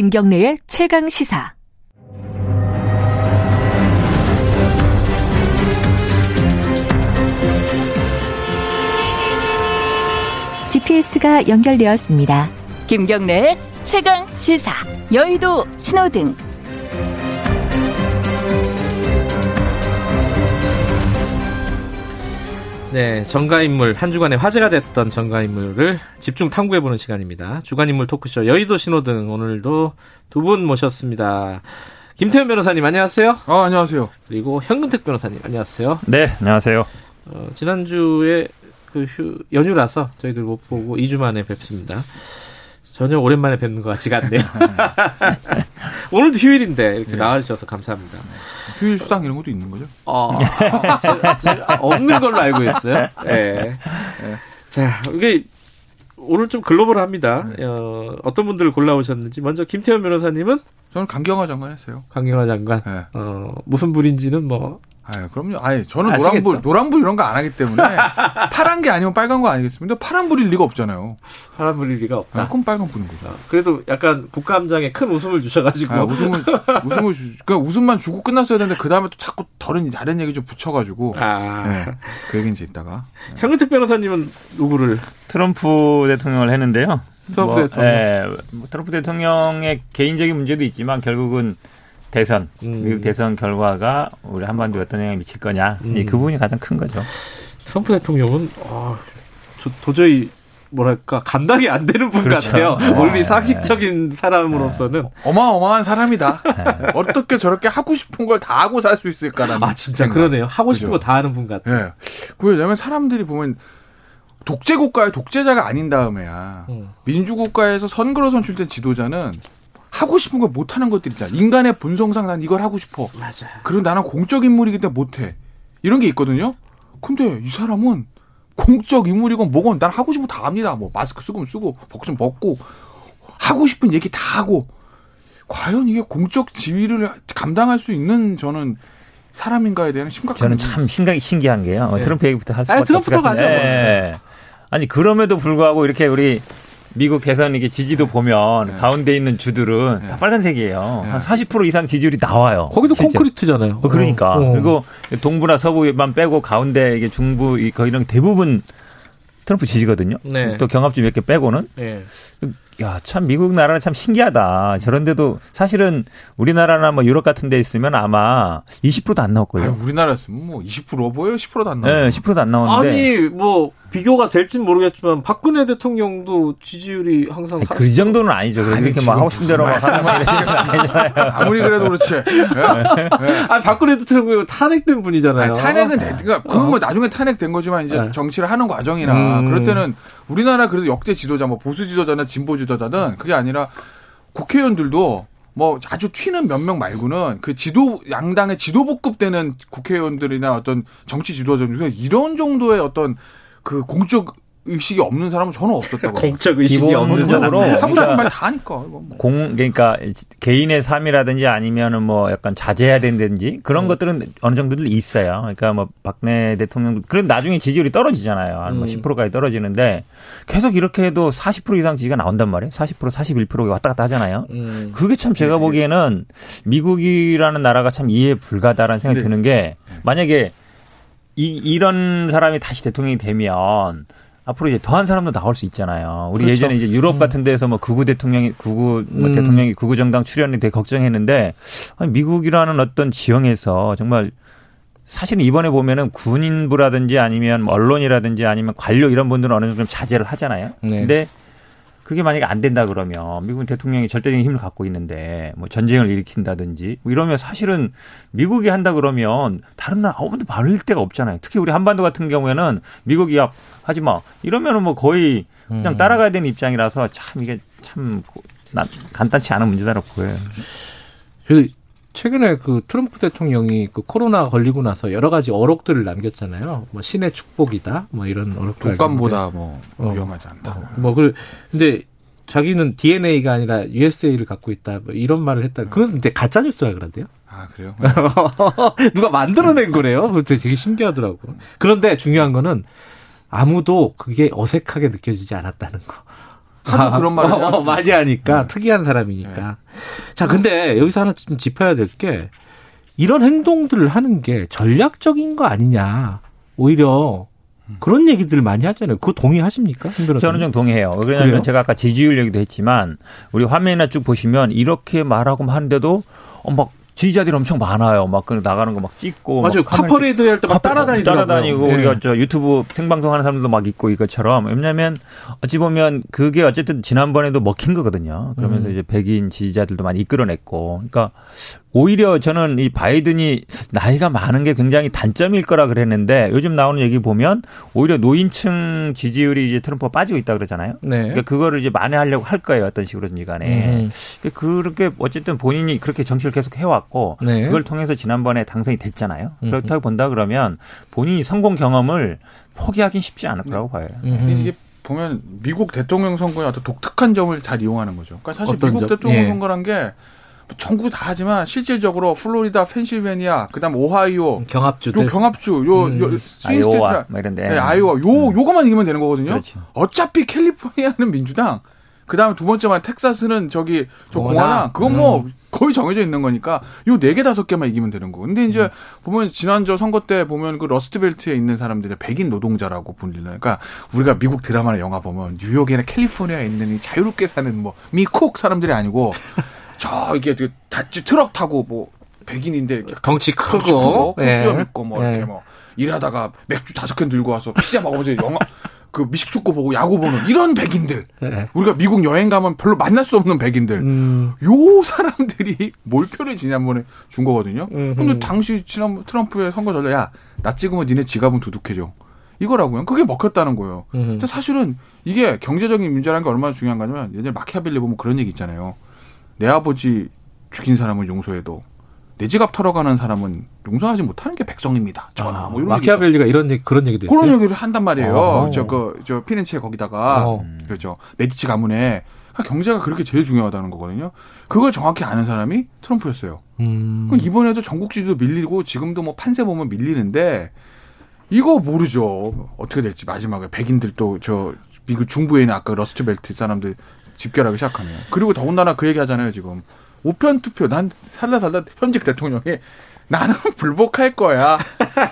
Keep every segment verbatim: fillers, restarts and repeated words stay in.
김경래의 최강시사. 지피에스가 연결되었습니다. 김경래의 최강시사. 여의도 신호등. 네, 정가인물, 한 주간의 화제가 됐던 정가인물을 집중 탐구해보는 시간입니다. 주간인물 토크쇼 여의도 신호등, 오늘도 두 분 모셨습니다. 김태현 변호사님 안녕하세요. 아, 안녕하세요. 그리고 현근택 변호사님 안녕하세요. 네, 안녕하세요. 어, 지난주에 그 휴, 연휴라서 저희들 못 보고 이 주 만에 뵙습니다. 전혀 오랜만에 뵙는 것 같지가 않네요. 오늘도 휴일인데 이렇게 네. 나와주셔서 감사합니다. 휴일 수당 이런 것도 있는 거죠? 어, 제가, 제가 없는 걸로 알고 있어요. 네. 네. 자, 이게 오늘 좀 글로벌합니다. 네. 어, 어떤 분들을 골라오셨는지 먼저 김태현 변호사님은? 저는 강경화 장관 했어요. 강경화 장관. 네. 어, 무슨 불인지는 뭐? 아, 그럼요. 아니, 저는 아시겠죠? 노란불, 노란불 이런 거 안 하기 때문에 파란 게 아니면 빨간 거 아니겠습니까? 파란불일 리가 없잖아요. 파란불일 리가 없다. 아, 그럼 빨간불인 거죠. 아, 그래도 약간 국감장에 큰 웃음을 주셔가지고. 아, 웃음을, 웃음을 주, 그냥 웃음만 주고 끝났어야 되는데 그 다음에 또 자꾸 다른, 다른 얘기 좀 붙여가지고. 아. 네, 그 얘기는 이제 이따가. 네. 현근택 변호사님은 누구를? 트럼프 대통령을 했는데요. 트럼프 뭐, 대통령. 네, 트럼프 대통령의 개인적인 문제도 있지만 결국은 대선, 음. 미국 대선 결과가 우리 한반도에 어떤 영향을 미칠 거냐. 음. 그 부분이 가장 큰 거죠. 트럼프 대통령은 어, 저, 도저히 뭐랄까 감당이 안 되는 분 그렇죠. 같아요. 네. 원리 상식적인 네. 사람으로서는. 어마어마한 사람이다. 네. 어떻게 저렇게 하고 싶은 걸 다 하고 살 수 있을까라는. 아, 진짜 생각. 그러네요. 하고 싶은 그렇죠. 거 다 하는 분 같아요. 네. 왜냐하면 사람들이 보면 독재국가의 독재자가 아닌 다음에야 음. 민주국가에서 선거로 선출된 지도자는 하고 싶은 걸 못하는 것들 있잖아. 인간의 본성상 난 이걸 하고 싶어. 맞아. 그리고 나는 공적 인물이기 때문에 못해. 이런 게 있거든요. 근데 이 사람은 공적 인물이건 뭐건 난 하고 싶은 거 다 합니다. 뭐 마스크 쓰고 쓰고 먹고 먹고 하고 싶은 얘기 다 하고. 과연 이게 공적 지위를 감당할 수 있는 저는 사람인가에 대한 심각한. 저는 참 신기, 신기한 게요. 네. 트럼프 얘기부터 할 수밖에 없을 것 같은데. 네. 아니 그럼에도 불구하고 이렇게 우리. 미국 대선 이게 지지도 보면 네. 가운데 있는 주들은 네. 다 빨간색이에요. 네. 한 사십 퍼센트 이상 지지율이 나와요. 거기도 실제. 콘크리트잖아요. 어, 그러니까. 어. 그리고 동부나 서부만 빼고 가운데 이게 중부 거의 이런 대부분 트럼프 지지거든요. 네. 또 경합주 몇 개 빼고는. 네. 야, 참 미국 나라는 참 신기하다. 저런데도 사실은 우리나라나 뭐 유럽 같은 데 있으면 아마 이십 퍼센트도 안 나올걸요. 우리나라였으면 뭐 이십 퍼센트 보여요? 십 퍼센트도 안 나와요. 네, 십 퍼센트도 안 나오는데. 아니, 뭐 비교가 될진 모르겠지만 박근혜 대통령도 지지율이 항상. 사... 그 정도는 아니죠. 아니, 뭐 하고 싶은 대로 막 하는 말 아니잖아요. 아무리 그래도 그렇지. 네? 네. 아, 박근혜 대통령은 탄핵된 분이잖아요. 아니, 탄핵은 되, 그러니까 그건 어. 뭐 나중에 탄핵된 거지만 이제 네. 정치를 하는 과정이라 음. 그럴 때는 우리나라 그래도 역대 지도자, 뭐 보수 지도자나 진보 지도자든 그게 아니라 국회의원들도 뭐 아주 튀는 몇 명 말고는 그 지도, 양당의 지도부급 되는 국회의원들이나 어떤 정치 지도자들 중에 이런 정도의 어떤 그 공적 의식이 없는 사람은 저는 없었다고. 공적 의식이 없는 사람으로 하고 싶은 말 다 하니까. 뭐. 공, 그러니까 개인의 삶이라든지 아니면은 뭐 약간 자제해야 된다든지 그런 음. 것들은 어느 정도는 있어요. 그러니까 뭐 박근혜 대통령 그런 나중에 지지율이 떨어지잖아요. 한 뭐 음. 십 퍼센트까지 떨어지는데 계속 이렇게 해도 사십 퍼센트 이상 지지가 나온단 말이에요. 사십 퍼센트, 사십일 퍼센트 왔다 갔다 하잖아요. 음. 그게 참 제가 네. 보기에는 미국이라는 나라가 참 이해 불가다라는 생각이 네. 드는 게 만약에 이, 이런 사람이 다시 대통령이 되면 앞으로 이제 더한 사람도 나올 수 있잖아요. 우리 그렇죠. 예전에 이제 유럽 같은 데서 뭐 극우 대통령이 극우 뭐 음. 대통령이 극우 정당 출연이 되게 걱정했는데 아니 미국이라는 어떤 지형에서 정말 사실은 이번에 보면은 군인부라든지 아니면 뭐 언론이라든지 아니면 관료 이런 분들은 어느 정도 좀 자제를 하잖아요. 네. 근데 그게 만약에 안 된다 그러면 미국 대통령이 절대적인 힘을 갖고 있는데 뭐 전쟁을 일으킨다든지 뭐 이러면 사실은 미국이 한다 그러면 다른 나라 아무도 말릴 데가 없잖아요. 특히 우리 한반도 같은 경우에는 미국이 야 하지 마 이러면은 뭐 거의 그냥 따라가야 되는 입장이라서 참 이게 참 간단치 않은 문제다라고 보여요. 최근에 그 트럼프 대통령이 그 코로나 걸리고 나서 여러 가지 어록들을 남겼잖아요. 뭐 신의 축복이다, 뭐 이런 어록들. 독감보다 뭐 어, 위험하지 않다. 어, 뭐 그 근데 자기는 디엔에이가 아니라 유에스에이를 갖고 있다, 뭐 이런 말을 했다. 음. 그건 근데 가짜 뉴스라 그러대요. 아 그래요? 누가 만들어낸 거래요? 되게, 되게 신기하더라고. 그런데 중요한 거는 아무도 그게 어색하게 느껴지지 않았다는 거. 하도 그런 말을 어, 어, 많이 하니까 네. 특이한 사람이니까. 네. 자, 근데 여기서 하나 좀 짚어야 될 게 이런 행동들을 하는 게 전략적인 거 아니냐. 오히려 그런 얘기들을 많이 하잖아요. 그거 동의하십니까? 힘들었어요. 저는 좀 동의해요. 왜냐하면 그래요? 제가 아까 지지율 얘기도 했지만 우리 화면이나 쭉 보시면 이렇게 말하고 하는데도 어, 막 지지자들이 엄청 많아요. 막 그 나가는 거 막 찍고. 맞아요. 카퍼레이드 할 때 막 따라다니고. 따라다니고. 네. 우리가 저 유튜브 생방송 하는 사람도 막 있고 이것처럼. 왜냐하면 어찌 보면 그게 어쨌든 지난번에도 먹힌 거거든요. 그러면서 음. 이제 백인 지지자들도 많이 이끌어냈고. 그러니까 오히려 저는 이 바이든이 나이가 많은 게 굉장히 단점일 거라 그랬는데 요즘 나오는 얘기 보면 오히려 노인층 지지율이 이제 트럼프가 빠지고 있다 그러잖아요. 네. 그러니까 그거를 이제 만회하려고 할 거예요. 어떤 식으로든지 간에. 네. 그렇게 어쨌든 본인이 그렇게 정치를 계속 해왔고 네. 그걸 통해서 지난번에 당선이 됐잖아요. 그렇다고 본다 그러면 본인이 성공 경험을 포기하긴 쉽지 않을 거라고 봐요. 이게 보면 미국 대통령 선거의 어떤 독특한 점을 잘 이용하는 거죠. 그러니까 사실 미국 점? 대통령 예. 선거란 게 전국 다 하지만 실질적으로 플로리다, 펜실베니아, 그다음 오하이오, 경합주들, 요 경합주, 요, 음. 요 스윙스테이트라, 이런데, 네, 아이오와, 요 음. 요거만 이기면 되는 거거든요. 그렇죠. 어차피 캘리포니아는 민주당, 그다음 두 번째만 텍사스는 저기 저 공화당, 그건 뭐 음. 거의 정해져 있는 거니까 요 네 개 다섯 개만 이기면 되는 거. 근데 이제 음. 보면 지난 저 선거 때 보면 그 러스트벨트에 있는 사람들이 백인 노동자라고 불리는. 그러니까 우리가 미국 드라마나 영화 보면 뉴욕이나 캘리포니아에 있는 이 자유롭게 사는 뭐 미쿡 사람들이 아니고. 저 이게 다치 트럭 타고 뭐 백인인데 덩치 크고 수염 있고 뭐 이렇게 뭐 일하다가 맥주 다섯 캔 들고 와서 피자 먹어보자 영화 그 미식축구 보고 야구 보는 이런 백인들 네. 우리가 미국 여행 가면 별로 만날 수 없는 백인들 음. 요 사람들이 몰표를 지난번에 준 거거든요. 음흠. 근데 당시 지난 트럼프의 선거 전략 야 나 찍으면 니네 지갑은 두둑해져. 이거라고요. 그게 먹혔다는 거예요. 음흠. 근데 사실은 이게 경제적인 문제라는 게 얼마나 중요한 거냐면 예전에 마키아벨리 보면 그런 얘기 있잖아요. 내 아버지 죽인 사람은 용서해도 내 지갑 털어가는 사람은 용서하지 못하는 게 백성입니다. 전하. 아, 뭐 이런 마키아벨리가 이런 얘기, 그런 얘기도 했어요. 그런 얘기를 한단 말이에요. 저 그 저 피렌체 거기다가 오. 그렇죠. 메디치 가문에 경제가 그렇게 제일 중요하다는 거거든요. 그걸 정확히 아는 사람이 트럼프였어요. 음. 그럼 이번에도 전국 지지도 밀리고 지금도 뭐 판세 보면 밀리는데 이거 모르죠. 어떻게 될지 마지막에 백인들 또 저 미국 중부에 있는 아까 러스트벨트 사람들. 집결하기 시작하네요. 그리고 더군다나 그 얘기 하잖아요, 지금. 우편 투표. 난 살다 살다 현직 대통령이 나는 불복할 거야.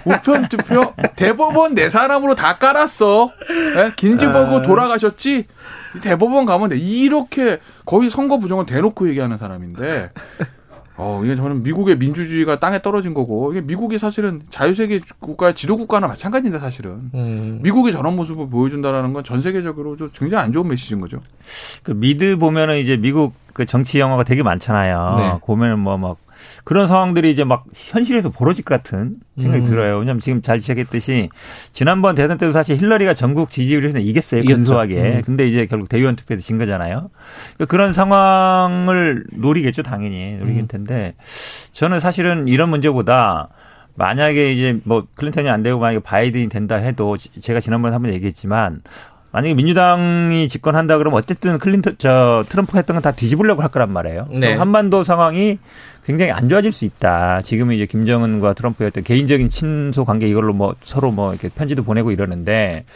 우편 투표 대법원 내 사람으로 다 깔았어. 네? 긴즈버그 돌아가셨지? 대법원 가면 돼. 이렇게 거의 선거 부정을 대놓고 얘기하는 사람인데 어, 이게 저는 미국의 민주주의가 땅에 떨어진 거고, 이게 미국이 사실은 자유세계 국가의 지도국가나 마찬가지인데 사실은. 음. 미국이 저런 모습을 보여준다라는 건 전 세계적으로 굉장히 안 좋은 메시지인 거죠. 그 미드 보면은 이제 미국 그 정치 영화가 되게 많잖아요. 네. 보면은 뭐 막 그런 상황들이 이제 막 현실에서 벌어질 것 같은 생각이 음. 들어요. 왜냐면 지금 잘 지적했듯이 지난번 대선 때도 사실 힐러리가 전국 지지율에서 이겼어요. 근소하게. 음. 근데 이제 결국 대의원 투표에서 진 거잖아요. 그러니까 그런 상황을 노리겠죠. 당연히 노리긴 음. 텐데 저는 사실은 이런 문제보다 만약에 이제 뭐 클린턴이 안 되고 만약에 바이든이 된다 해도 제가 지난번에 한번 얘기했지만 만약에 민주당이 집권한다 그러면 어쨌든 클린턴, 저 트럼프가 했던 건 다 뒤집으려고 할 거란 말이에요. 네. 한반도 상황이 굉장히 안 좋아질 수 있다. 지금 이제 김정은과 트럼프의 어떤 개인적인 친소 관계 이걸로 뭐 서로 뭐 이렇게 편지도 보내고 이러는데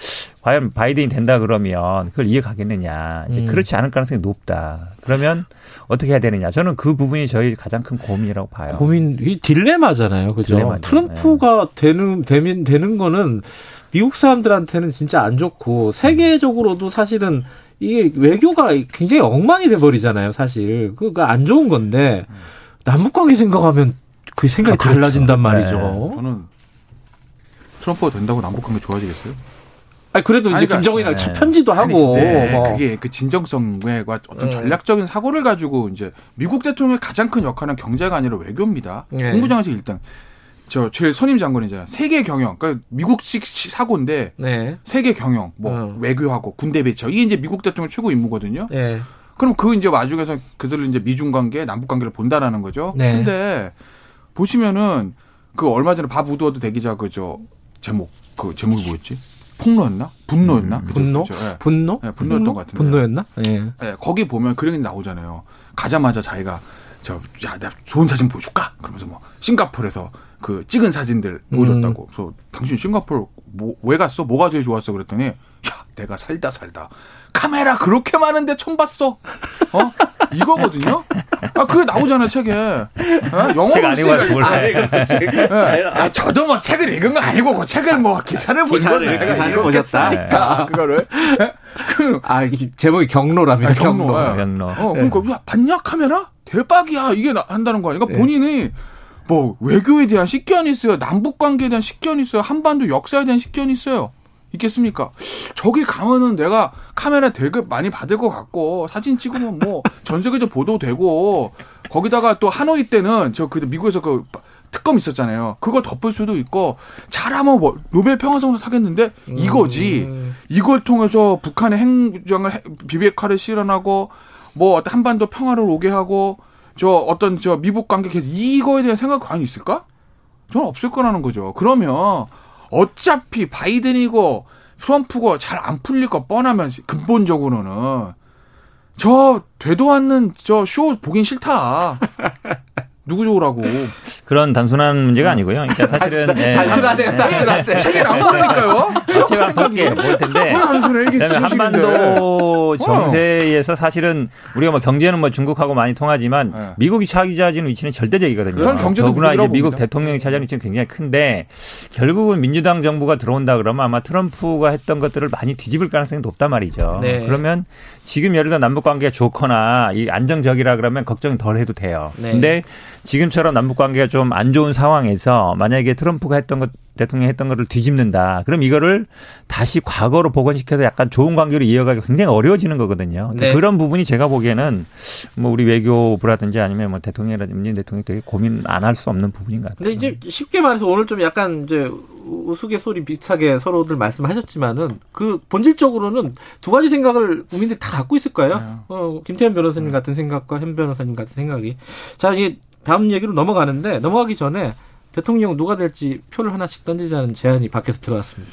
과연 바이든이 된다 그러면 그걸 이해가겠느냐. 이제 음. 그렇지 않을 가능성이 높다. 그러면 어떻게 해야 되느냐. 저는 그 부분이 저희 가장 큰 고민이라고 봐요. 고민, 이 딜레마잖아요. 그죠? 딜레마죠. 트럼프가 네. 되는, 되면 되는 거는 미국 사람들한테는 진짜 안 좋고 세계적으로도 사실은 이게 외교가 굉장히 엉망이 돼버리잖아요. 사실 그러니까 안 좋은 건데 남북관계 생각하면 그 생각이 아, 그렇죠. 달라진단 말이죠. 네. 저는 트럼프가 된다고 남북관계 좋아지겠어요? 아니 그래도 이제 아니, 그러니까, 김정은이랑 네. 편지도 하고 뭐. 그게 그 진정성과 어떤 전략적인 사고를 가지고 이제 미국 대통령의 가장 큰 역할은 경제가 아니라 외교입니다. 네. 국무장에서 일단. 저 제일 선임 장관이잖아요. 세계 경영, 그러니까 미국식 사고인데 네. 세계 경영, 뭐 어. 외교하고 군대 배치, 이게 이제 미국 대통령 최고 임무거든요. 네. 그럼 그 이제 와중에서 그들은 이제 미중 관계, 남북 관계를 본다라는 거죠. 네. 근데 보시면은 그 얼마 전에 밥 우드워드 대기자 그저 제목 그 제목이 뭐였지? 폭로였나? 분노였나? 음, 그죠? 분노? 그죠? 네. 분노? 네, 분노였던 것 같은데. 분노였나? 예. 네. 네, 거기 보면 그런 게 나오잖아요. 가자마자 자기가 저 야 내가 좋은 사진 보여줄까? 그러면서 뭐 싱가포르에서 그 찍은 사진들 보여줬다고. 음. 그래서 당신 싱가포르 뭐, 왜 갔어? 뭐가 제일 좋았어? 그랬더니 야 내가 살다 살다 카메라 그렇게 많은데 처음 봤어. 어? 이거거든요. 아 그게 나오잖아요 책에. 영어 책 안 읽어서 몰라. 저도 뭐 책을 읽은 거 아니고 그 책을 뭐 기사를 보는 거예요. 기사를 보셨다. 그거를. 그 아 제목이 경로랍니다. 아, 경로. 경로. 경로. 어 그러니까 야, 봤냐 카메라? 대박이야 이게 나, 한다는 거 아니야. 그러니까 본인이. 뭐 외교에 대한 식견이 있어요. 남북관계에 대한 식견이 있어요. 한반도 역사에 대한 식견이 있어요. 있겠습니까? 저기 가면은 내가 카메라 대급 많이 받을 것 같고 사진 찍으면 뭐 전 세계적 보도되고 거기다가 또 하노이 때는 저 그 미국에서 그 특검 있었잖아요. 그걸 덮을 수도 있고 잘하면 뭐 노벨 평화상도 사겠는데 이거지. 이걸 통해서 북한의 행정을 비핵화를 실현하고 뭐 어떤 한반도 평화를 오게 하고 저 어떤 저 미북 관계 계속 이거에 대한 생각 과연 있을까? 저는 없을 거라는 거죠. 그러면 어차피 바이든이고 트럼프고 잘 안 풀릴 거 뻔하면 근본적으로는 저 되도 않는 저 쇼 보긴 싫다. 누구 좋으라고. 그런 단순한 문제가 아니고요. 그러니까 사실은 단순하대. 책을 안 보니까요. 자체가 밖에 보일 텐데. 그다음에 한반도 정세에서 사실은 우리가 뭐 경제는 뭐 중국하고 많이 통하지만 네. 미국이 차지하는 위치는 절대적이거든요. 저는 경제도 더구나 이제 미국 대통령이 차지하는 위치는 굉장히 큰데 결국은 민주당 정부가 들어온다 그러면 아마 트럼프가 했던 것들을 많이 뒤집을 가능성이 높단 말이죠. 네. 그러면 지금 예를 들어 남북 관계가 좋거나 이 안정적이라 그러면 걱정 덜 해도 돼요. 네. 근데 지금처럼 남북관계가 좀 안 좋은 상황에서 만약에 트럼프가 했던 것, 대통령이 했던 것을 뒤집는다. 그럼 이거를 다시 과거로 복원시켜서 약간 좋은 관계로 이어가기 굉장히 어려워지는 거거든요. 네. 그런 부분이 제가 보기에는 뭐 우리 외교부라든지 아니면 뭐 대통령이라든지 문재인 대통령이 되게 고민 안 할 수 없는 부분인 것 같아요. 근데 이제 쉽게 말해서 오늘 좀 약간 이제 우스갯소리 비슷하게 서로들 말씀하셨지만은 그 본질적으로는 두 가지 생각을 국민들이 다 갖고 있을 거예요. 네. 어, 김태현 변호사님 네. 같은 생각과 현 변호사님 같은 생각이. 자, 이게 다음 얘기로 넘어가는데 넘어가기 전에 대통령 누가 될지 표를 하나씩 던지자는 제안이 밖에서 들어왔습니다.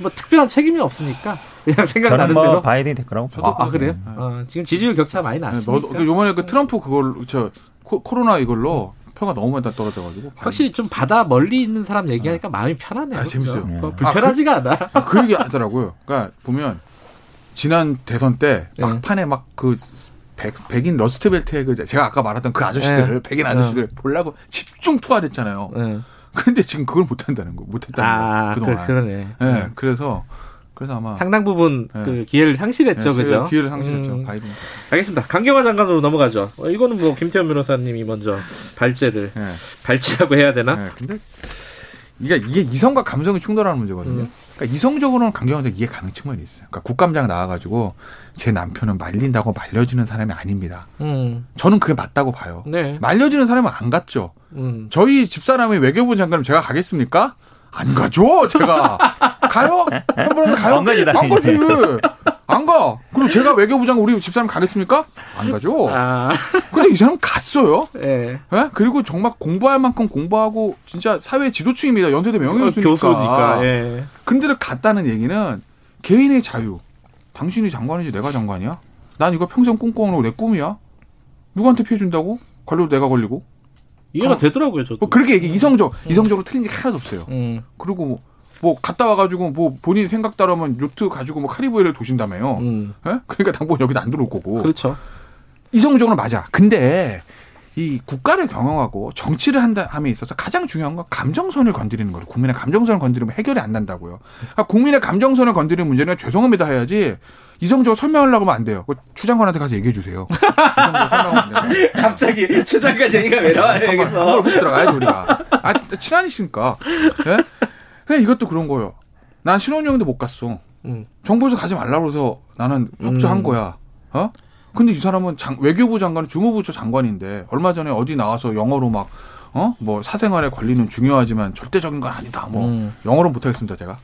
뭐 특별한 책임이 없으니까 그냥 생각나는 대로. 저는 뭐 바이든이 될 거라고. 아, 아 그래요? 네. 아, 지금 지지율 격차 많이 났으니까. 네, 요번에 그 트럼프 그걸 저 코로나 이걸로 표가 너무 많이 떨어져가지고. 확실히 좀 바다 멀리 있는 사람 얘기하니까 네. 마음이 편하네요. 아, 재밌어요. 네. 불편하지가 아, 그, 않아. 아, 그 얘기 하더라고요. 그러니까 보면 지난 대선 때 네. 막판에 막 그. 백, 백인 러스트벨트의 그 제가 아까 말했던 그 아저씨들을 네. 백인 아저씨들 네. 보려고 집중 투하됐잖아요. 그런데 네. 지금 그걸 못한다는 거, 못했다는 아, 거. 아, 그러네. 예, 네. 네. 그래서 그래서 아마 상당 부분 네. 그 기회를 상실했죠, 네. 그죠? 기회를 상실했죠. 음. 바이든. 알겠습니다. 강경화 장관으로 넘어가죠. 어, 이거는 뭐 김태현 변호사님이 먼저 발제를 네. 발제라고 해야 되나? 네. 근데 이게 이게 이성과 감성이 충돌하는 문제거든요. 음. 그러니까 이성적으로는 강경화 장관이 이해 가능 측면이 있어요. 그러니까 국감장 나와가지고. 제 남편은 말린다고 말려지는 사람이 아닙니다. 음. 저는 그게 맞다고 봐요. 네. 말려지는 사람은 안 갔죠. 음. 저희 집사람이 외교부 장관님 제가 가겠습니까? 안 가죠. 제가 가요? 그럼 가요? 안, 안 가지. 안 가. 그럼 제가 외교부 장관 우리 집사람 가겠습니까? 안 가죠. 아. 근데 이 사람 갔어요. 네. 네? 그리고 정말 공부할 만큼 공부하고 진짜 사회 지도층입니다. 연세대 명예교수니까. 교수니까. 예. 근데를 갔다는 얘기는 개인의 자유. 당신이 장관이지 내가 장관이야? 난 이거 평생 꿈꿔오는 거 내 꿈이야. 누구한테 피해준다고? 걸려도 내가 걸리고. 이해가 강... 되더라고요. 저도. 뭐 그렇게 얘기 이성적, 음. 이성적으로 틀린 게 하나도 없어요. 음. 그리고 뭐, 뭐 갔다 와가지고 뭐 본인 생각 따르면 요트 가지고 뭐 카리브해를 도신다며요. 음. 예? 그러니까 당분간 여기도 안 들어올 거고. 그렇죠. 이성적으로 맞아. 근데 이 국가를 경영하고 정치를 한다 함에 있어서 가장 중요한 건 감정선을 건드리는 거예요. 국민의 감정선을 건드리면 해결이 안 난다고요. 그러니까 국민의 감정선을 건드리는 문제는 죄송합니다 해야지 이성적으로 설명하려고 하면 안 돼요. 추 장관한테 가서 얘기해 주세요. 이성적으로 설명하면 안 돼요. 갑자기 추 장관 얘기가 왜 나와요? 여기서. 한번 훅 들어가야지 우리가. 아, 친하니시니까. 네? 그냥 이것도 그런 거예요. 난 신혼여행도 못 갔어. 음. 정부에서 가지 말라고 해서 나는 협조한 음. 거야. 어? 근데 이 사람은 장, 외교부 장관, 주무부처 장관인데 얼마 전에 어디 나와서 영어로 막 어? 뭐 사생활에 권리는 중요하지만 절대적인 건 아니다. 뭐 음. 영어로 못하겠습니다 제가.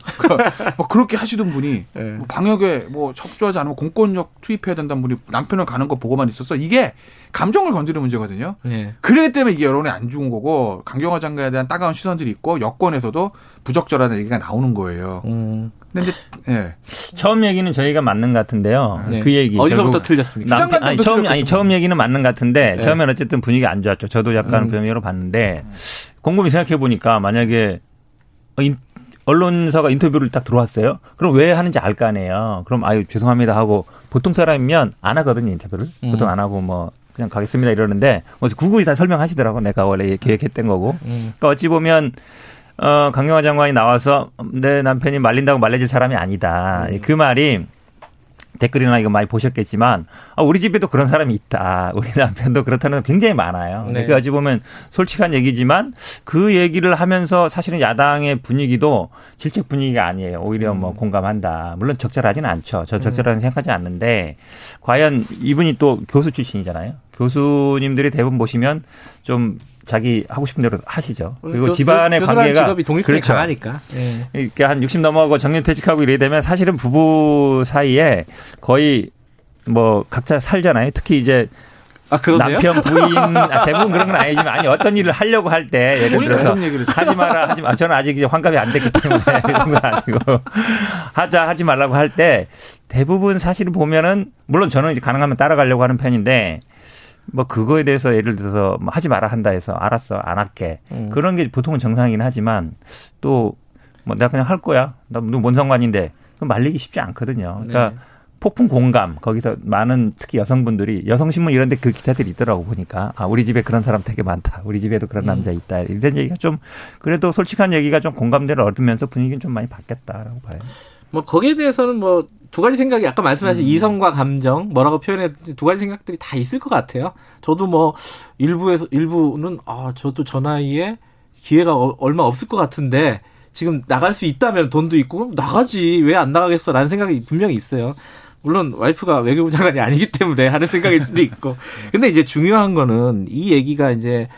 뭐 그렇게 하시던 분이 네. 뭐 방역에 뭐 협조하지 않으면 공권력 투입해야 된다는 분이 남편을 가는 거 보고만 있었어. 이게 감정을 건드리는 문제거든요. 네. 그렇기 때문에 이게 여론에 안 좋은 거고 강경화 장관에 대한 따가운 시선들이 있고 여권에서도 부적절한 얘기가 나오는 거예요. 음. 근데 이제, 예. 처음 얘기는 저희가 맞는 것 같은데요. 네. 그 얘기 어디서부터 틀렸습니까? 남편, 아니, 처음, 아니, 처음 얘기는 맞는 것 같은데 네. 처음엔 어쨌든 분위기가 안 좋았죠. 저도 약간 음. 그 의미로 봤는데 곰곰이 생각해 보니까 만약에 언론사가 인터뷰를 딱 들어왔어요. 그럼 왜 하는지 알 거 아니에요. 그럼 아유 죄송합니다 하고, 보통 사람이면 안 하거든요. 인터뷰를. 음. 보통 안 하고 뭐 그냥 가겠습니다 이러는데 구구이 다 설명하시더라고. 내가 원래 계획했던 거고. 음. 그러니까 어찌 보면 어, 강경화 장관이 나와서 내 남편이 말린다고 말려질 사람이 아니다. 음. 그 말이 댓글이나 이거 많이 보셨겠지만, 아, 우리 집에도 그런 사람이 있다. 우리 남편도 그렇다는 게 굉장히 많아요. 네. 그러니까 어찌 보면 솔직한 얘기지만 그 얘기를 하면서 사실은 야당의 분위기도 질책 분위기가 아니에요. 오히려 음. 뭐 공감한다. 물론 적절하지는 않죠. 저 적절하다는 음. 생각하지 않는데, 과연 이분이 또 교수 출신이잖아요. 교수님들이 대부분 보시면 좀 자기 하고 싶은 대로 하시죠. 그리고 교, 집안의 교, 관계가 직업이 독립성이 그렇죠. 강하니까. 예. 이렇게 한 육십 넘어가고 정년퇴직하고 이래 되면 사실은 부부 사이에 거의 뭐 각자 살잖아요. 특히 이제 아, 남편 부인 아, 대부분 그런 건 아니지만 아니 어떤 일을 하려고 할 때 예를 들어서 하지 마라 하지 마. 저는 아직 이제 환갑이 안 됐기 때문에 이런 건 아니고 하자 하지 말라고 할 때 대부분 사실을 보면은, 물론 저는 이제 가능하면 따라가려고 하는 편인데. 뭐 그거에 대해서 예를 들어서 뭐 하지 마라 한다 해서 알았어 안 할게 음. 그런 게 보통은 정상이긴 하지만, 또 뭐 내가 그냥 할 거야 나 뭔 상관인데 그럼 말리기 쉽지 않거든요. 그러니까 네. 폭풍 공감, 거기서 많은 특히 여성분들이 여성신문 이런 데 그 기사들이 있더라고 보니까, 아 우리 집에 그런 사람 되게 많다, 우리 집에도 그런 음. 남자 있다, 이런 얘기가 좀 그래도 솔직한 얘기가 좀 공감대를 얻으면서 분위기는 좀 많이 바뀌었다라고 봐요. 뭐 거기에 대해서는 뭐 두 가지 생각이, 아까 말씀하신 음. 이성과 감정 뭐라고 표현했든지 두 가지 생각들이 다 있을 것 같아요. 저도 뭐 일부에서 일부는 아 저도 저 나이에 기회가 어, 얼마 없을 것 같은데 지금 나갈 수 있다면 돈도 있고 나가지 왜 안 나가겠어라는 생각이 분명히 있어요. 물론 와이프가 외교부 장관이 아니기 때문에 하는 생각일 수도 있고. 근데 이제 중요한 거는 이 얘기가 이제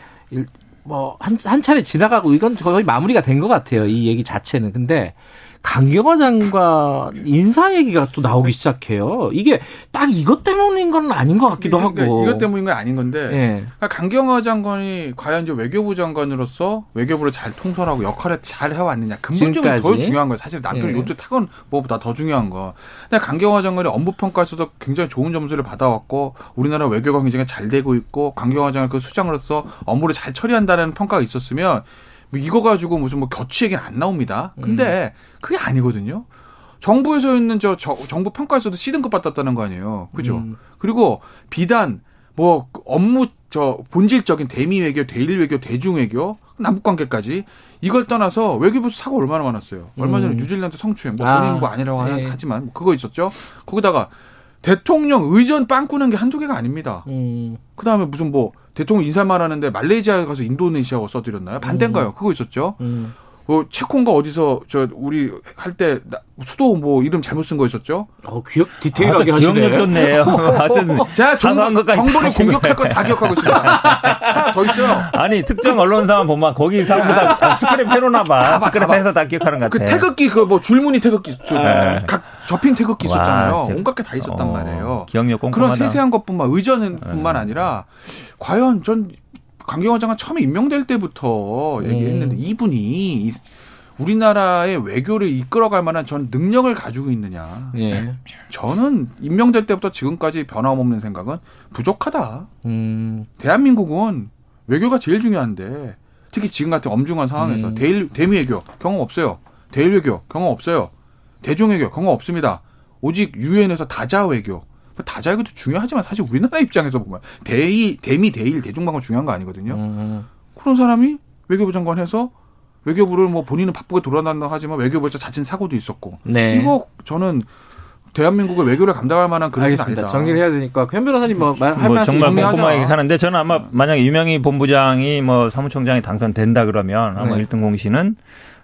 뭐 한 한 차례 지나가고 이건 거의 마무리가 된 것 같아요. 이 얘기 자체는. 근데 강경화 장관 인사 얘기가 또 나오기 시작해요. 이게 딱 이것 때문인 건 아닌 것 같기도 그러니까 하고. 이것 때문인 건 아닌 건데. 예. 그러니까 강경화 장관이 과연 이제 외교부 장관으로서 외교부를 잘 통솔하고 역할을 잘 해왔느냐. 근본적으로 더 중요한 거예요. 사실 남편이 요트 예. 타건 뭐보다 더 중요한 거. 근데 강경화 장관이 업무평가에서도 굉장히 좋은 점수를 받아왔고, 우리나라 외교가 굉장히 잘 되고 있고, 강경화 장관 그 수장으로서 업무를 잘 처리한다는 평가가 있었으면 이거 가지고 무슨 뭐 곁치 얘기는 안 나옵니다. 근데 음. 그게 아니거든요. 정부에서 있는 저, 저 정부 평가에서도 C등급 받았다는 거 아니에요. 그죠? 음. 그리고 비단 뭐 업무 저 본질적인 대미 외교, 대일 외교, 대중 외교, 남북 관계까지 이걸 떠나서 외교부에서 사고 얼마나 많았어요. 음. 얼마 전에 뉴질랜드 성추행 뭐 본인 아. 거 아니라고 하는, 하지만 뭐 그거 있었죠. 거기다가 대통령 의전 빵꾸는 게 한두 개가 아닙니다. 음. 그다음에 무슨 뭐 대통령 인사만 하는데 말레이시아에 가서 인도네시아고 써드렸나요? 반대인가요? 음. 그거 있었죠. 음. 어, 체콘가 어디서 저 우리 할 때 수도 뭐 이름 잘못 쓴 거 있었죠. 어, 기억 디테일하게 아, 하시네. 기억력 좋네요. 제가 정보, 정보를 공격할 건 다 기억하고 있습니다. 하나 더 있어요. 아니 특정 언론사만 보면 거기 사람들 다 스크랩 해놓나 봐. 스크랩해서 다 기억하는 것 같아. 그 태극기 그 뭐 줄무늬 태극기 아. 각 접힌 태극기 와, 있었잖아요. 진짜. 온갖 게 다 있었단 어, 말이에요. 기억력 꼼꼼하다. 그런 세세한 것뿐만 의전뿐만 음. 아니라 과연 전. 강경화 장관 처음에 임명될 때부터 얘기했는데 음. 이분이 우리나라의 외교를 이끌어갈 만한 전 능력을 가지고 있느냐. 예. 저는 임명될 때부터 지금까지 변함없는 생각은 부족하다. 음. 대한민국은 외교가 제일 중요한데, 특히 지금 같은 엄중한 상황에서 음. 대일, 대미 외교 경험 없어요. 대일 외교 경험 없어요. 대중 외교 경험 없습니다. 오직 유엔에서 다자 외교. 다자 외교도 중요하지만 사실 우리나라 입장에서 보면 대이, 대미, 대일, 대중방어 중요한 거 아니거든요. 음. 그런 사람이 외교부 장관 해서 외교부를 뭐 본인은 바쁘게 돌아다닌다 하지만 외교부에서 자진 사고도 있었고. 네. 이거 저는 대한민국의 외교를 감당할 만한 그런 일은 아니다. 정리를 해야 되니까. 현 변호사님 뭐 할 말씀이 뭐 정말 꼼꼼하게 하는데, 저는 아마 만약에 유명희 본부장이 뭐 사무총장이 당선된다 그러면 아마 네. 일 등 공신은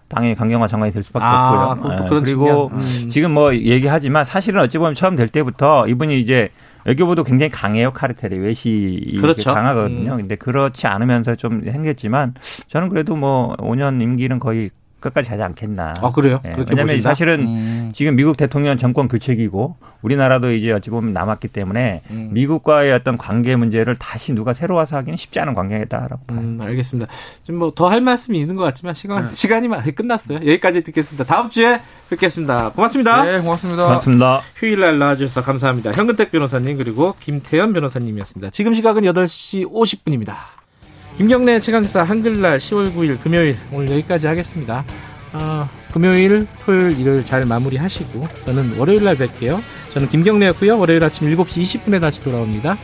당연히 강경화 장관이 될 수밖에 아, 없고요. 네. 그리고 음. 지금 뭐 얘기하지만 사실은 어찌 보면 처음 될 때부터 이분이 이제 외교부도 굉장히 강해요. 카르텔이 외시 그렇죠. 강하거든요. 음. 근데 그렇지 않으면서 좀 생겼지만 저는 그래도 뭐 오 년 임기는 거의 끝까지 하지 않겠나. 아 그래요? 네. 왜냐하면 보신다? 사실은 음. 지금 미국 대통령 정권 교체기고 우리나라도 이제 어찌 보면 남았기 때문에 음. 미국과의 어떤 관계 문제를 다시 누가 새로 와서 하기는 쉽지 않은 관계다라고 봐요. 음, 알겠습니다. 지금 뭐 더 할 말씀이 있는 것 같지만 시간 네. 시간이 아직 끝났어요. 여기까지 듣겠습니다. 다음 주에 뵙겠습니다. 고맙습니다. 네, 고맙습니다. 고맙습니다. 휴일날 나와주셔서 감사합니다. 현근택 변호사님 그리고 김태현 변호사님이었습니다. 지금 시각은 여덟 시 오십 분입니다. 김경래 최강사 한글날 시월 구일 금요일 오늘 여기까지 하겠습니다. 어, 금요일, 토요일, 일요일 잘 마무리하시고 저는 월요일날 뵐게요. 저는 김경래였고요. 월요일 아침 일곱 시 이십 분에 다시 돌아옵니다.